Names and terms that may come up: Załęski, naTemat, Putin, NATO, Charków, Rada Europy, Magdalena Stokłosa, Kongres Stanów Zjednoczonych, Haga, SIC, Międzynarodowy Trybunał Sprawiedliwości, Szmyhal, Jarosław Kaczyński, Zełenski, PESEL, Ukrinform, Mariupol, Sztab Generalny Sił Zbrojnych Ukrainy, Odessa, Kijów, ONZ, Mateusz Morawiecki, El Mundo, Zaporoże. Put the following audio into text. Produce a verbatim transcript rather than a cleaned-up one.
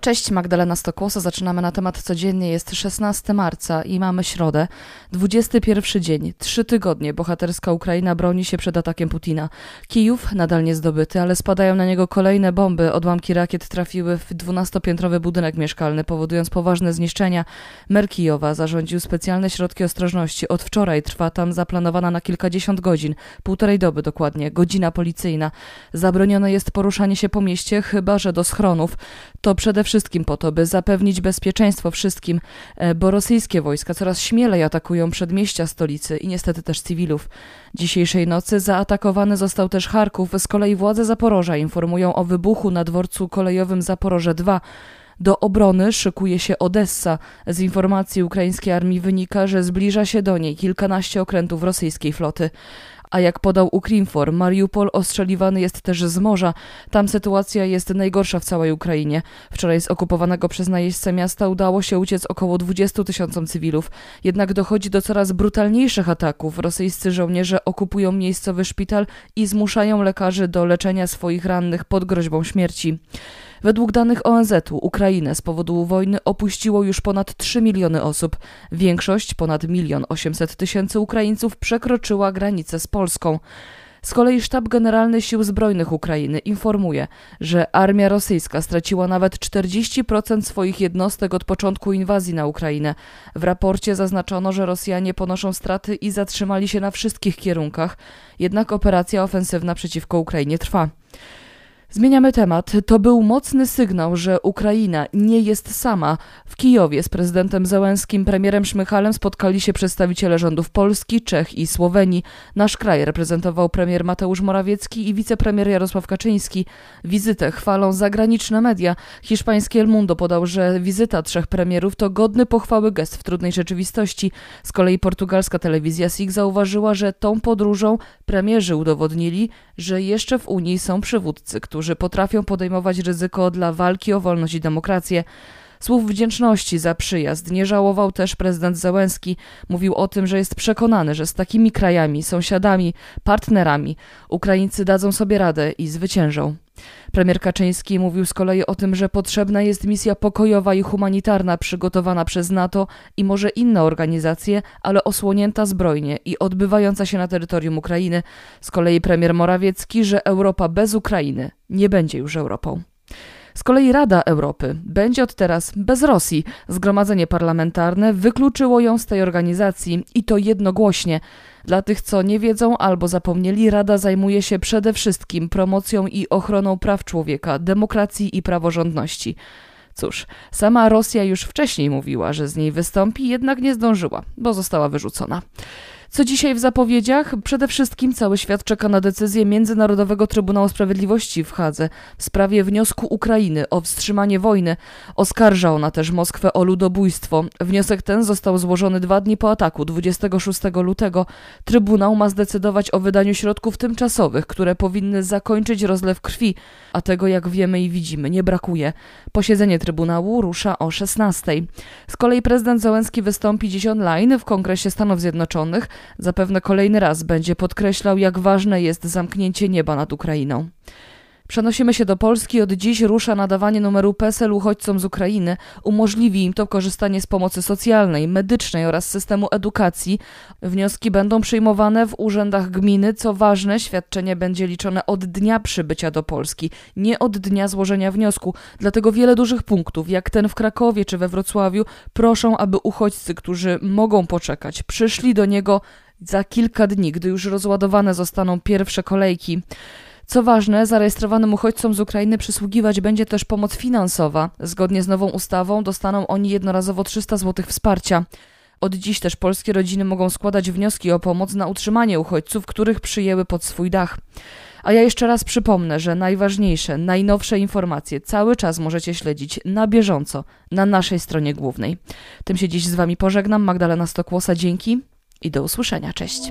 Cześć, Magdalena Stokłosa. Zaczynamy na temat codziennie. Jest szesnastego marca i mamy środę. dwudziesty pierwszy dzień. Trzy tygodnie bohaterska Ukraina broni się przed atakiem Putina. Kijów nadal nie zdobyty, ale spadają na niego kolejne bomby. Odłamki rakiet trafiły w dwunastopiętrowy budynek mieszkalny, powodując poważne zniszczenia. Mer Kijowa zarządził specjalne środki ostrożności. Od wczoraj trwa tam zaplanowana na kilkadziesiąt godzin, półtorej doby dokładnie, godzina policyjna. Zabronione jest poruszanie się po mieście, chyba że do schronów. To przede wszystkim wszystkim po to, by zapewnić bezpieczeństwo wszystkim, bo rosyjskie wojska coraz śmielej atakują przedmieścia stolicy i niestety też cywilów. Dzisiejszej nocy zaatakowany został też Charków, z kolei władze Zaporoża informują o wybuchu na dworcu kolejowym Zaporoże dwa. Do obrony szykuje się Odessa. Z informacji ukraińskiej armii wynika, że zbliża się do niej kilkanaście okrętów rosyjskiej floty. A jak podał Ukrinform, Mariupol ostrzeliwany jest też z morza. Tam sytuacja jest najgorsza w całej Ukrainie. Wczoraj z okupowanego przez najeźdźcę miasta udało się uciec około dwudziestu tysiącom cywilów. Jednak dochodzi do coraz brutalniejszych ataków. Rosyjscy żołnierze okupują miejscowy szpital i zmuszają lekarzy do leczenia swoich rannych pod groźbą śmierci. Według danych O N Z u Ukrainę z powodu wojny opuściło już ponad trzy miliony osób. Większość, ponad milion osiemset tysięcy Ukraińców, przekroczyła granicę z Polską. Z kolei Sztab Generalny Sił Zbrojnych Ukrainy informuje, że armia rosyjska straciła nawet czterdzieści procent swoich jednostek od początku inwazji na Ukrainę. W raporcie zaznaczono, że Rosjanie ponoszą straty i zatrzymali się na wszystkich kierunkach, jednak operacja ofensywna przeciwko Ukrainie trwa. Zmieniamy temat. To był mocny sygnał, że Ukraina nie jest sama. W Kijowie z prezydentem Załęskim, premierem Szmyhalem spotkali się przedstawiciele rządów Polski, Czech i Słowenii. Nasz kraj reprezentował premier Mateusz Morawiecki i wicepremier Jarosław Kaczyński. Wizytę chwalą zagraniczne media. Hiszpańskie El Mundo podał, że wizyta trzech premierów to godny pochwały gest w trudnej rzeczywistości. Z kolei portugalska telewizja S I C zauważyła, że tą podróżą premierzy udowodnili, że jeszcze w Unii są przywódcy, którzy że potrafią podejmować ryzyko dla walki o wolność i demokrację. Słów wdzięczności za przyjazd nie żałował też prezydent Zełenski. Mówił o tym, że jest przekonany, że z takimi krajami, sąsiadami, partnerami Ukraińcy dadzą sobie radę i zwyciężą. Premier Kaczyński mówił z kolei o tym, że potrzebna jest misja pokojowa i humanitarna przygotowana przez NATO i może inne organizacje, ale osłonięta zbrojnie i odbywająca się na terytorium Ukrainy. Z kolei premier Morawiecki, że Europa bez Ukrainy nie będzie już Europą. Z kolei Rada Europy będzie od teraz bez Rosji. Zgromadzenie parlamentarne wykluczyło ją z tej organizacji i to jednogłośnie. Dla tych, co nie wiedzą albo zapomnieli, Rada zajmuje się przede wszystkim promocją i ochroną praw człowieka, demokracji i praworządności. Cóż, sama Rosja już wcześniej mówiła, że z niej wystąpi, jednak nie zdążyła, bo została wyrzucona. Co dzisiaj w zapowiedziach? Przede wszystkim cały świat czeka na decyzję Międzynarodowego Trybunału Sprawiedliwości w Hadze w sprawie wniosku Ukrainy o wstrzymanie wojny. Oskarża ona też Moskwę o ludobójstwo. Wniosek ten został złożony dwa dni po ataku, dwudziestego szóstego lutego. Trybunał ma zdecydować o wydaniu środków tymczasowych, które powinny zakończyć rozlew krwi, a tego, jak wiemy i widzimy, nie brakuje. Posiedzenie Trybunału rusza o szesnastej. Z kolei prezydent Załęski wystąpi dziś online w Kongresie Stanów Zjednoczonych. Zapewne kolejny raz będzie podkreślał, jak ważne jest zamknięcie nieba nad Ukrainą. Przenosimy się do Polski. Od dziś rusza nadawanie numeru PESEL uchodźcom z Ukrainy. Umożliwi im to korzystanie z pomocy socjalnej, medycznej oraz systemu edukacji. Wnioski będą przyjmowane w urzędach gminy. Co ważne, świadczenie będzie liczone od dnia przybycia do Polski, nie od dnia złożenia wniosku. Dlatego wiele dużych punktów, jak ten w Krakowie czy we Wrocławiu, proszą, aby uchodźcy, którzy mogą poczekać, przyszli do niego za kilka dni, gdy już rozładowane zostaną pierwsze kolejki. Co ważne, zarejestrowanym uchodźcom z Ukrainy przysługiwać będzie też pomoc finansowa. Zgodnie z nową ustawą dostaną oni jednorazowo trzysta złotych wsparcia. Od dziś też polskie rodziny mogą składać wnioski o pomoc na utrzymanie uchodźców, których przyjęły pod swój dach. A ja jeszcze raz przypomnę, że najważniejsze, najnowsze informacje cały czas możecie śledzić na bieżąco na naszej stronie głównej. Tym się dziś z Wami pożegnam. Magdalena Stokłosa, dzięki i do usłyszenia. Cześć.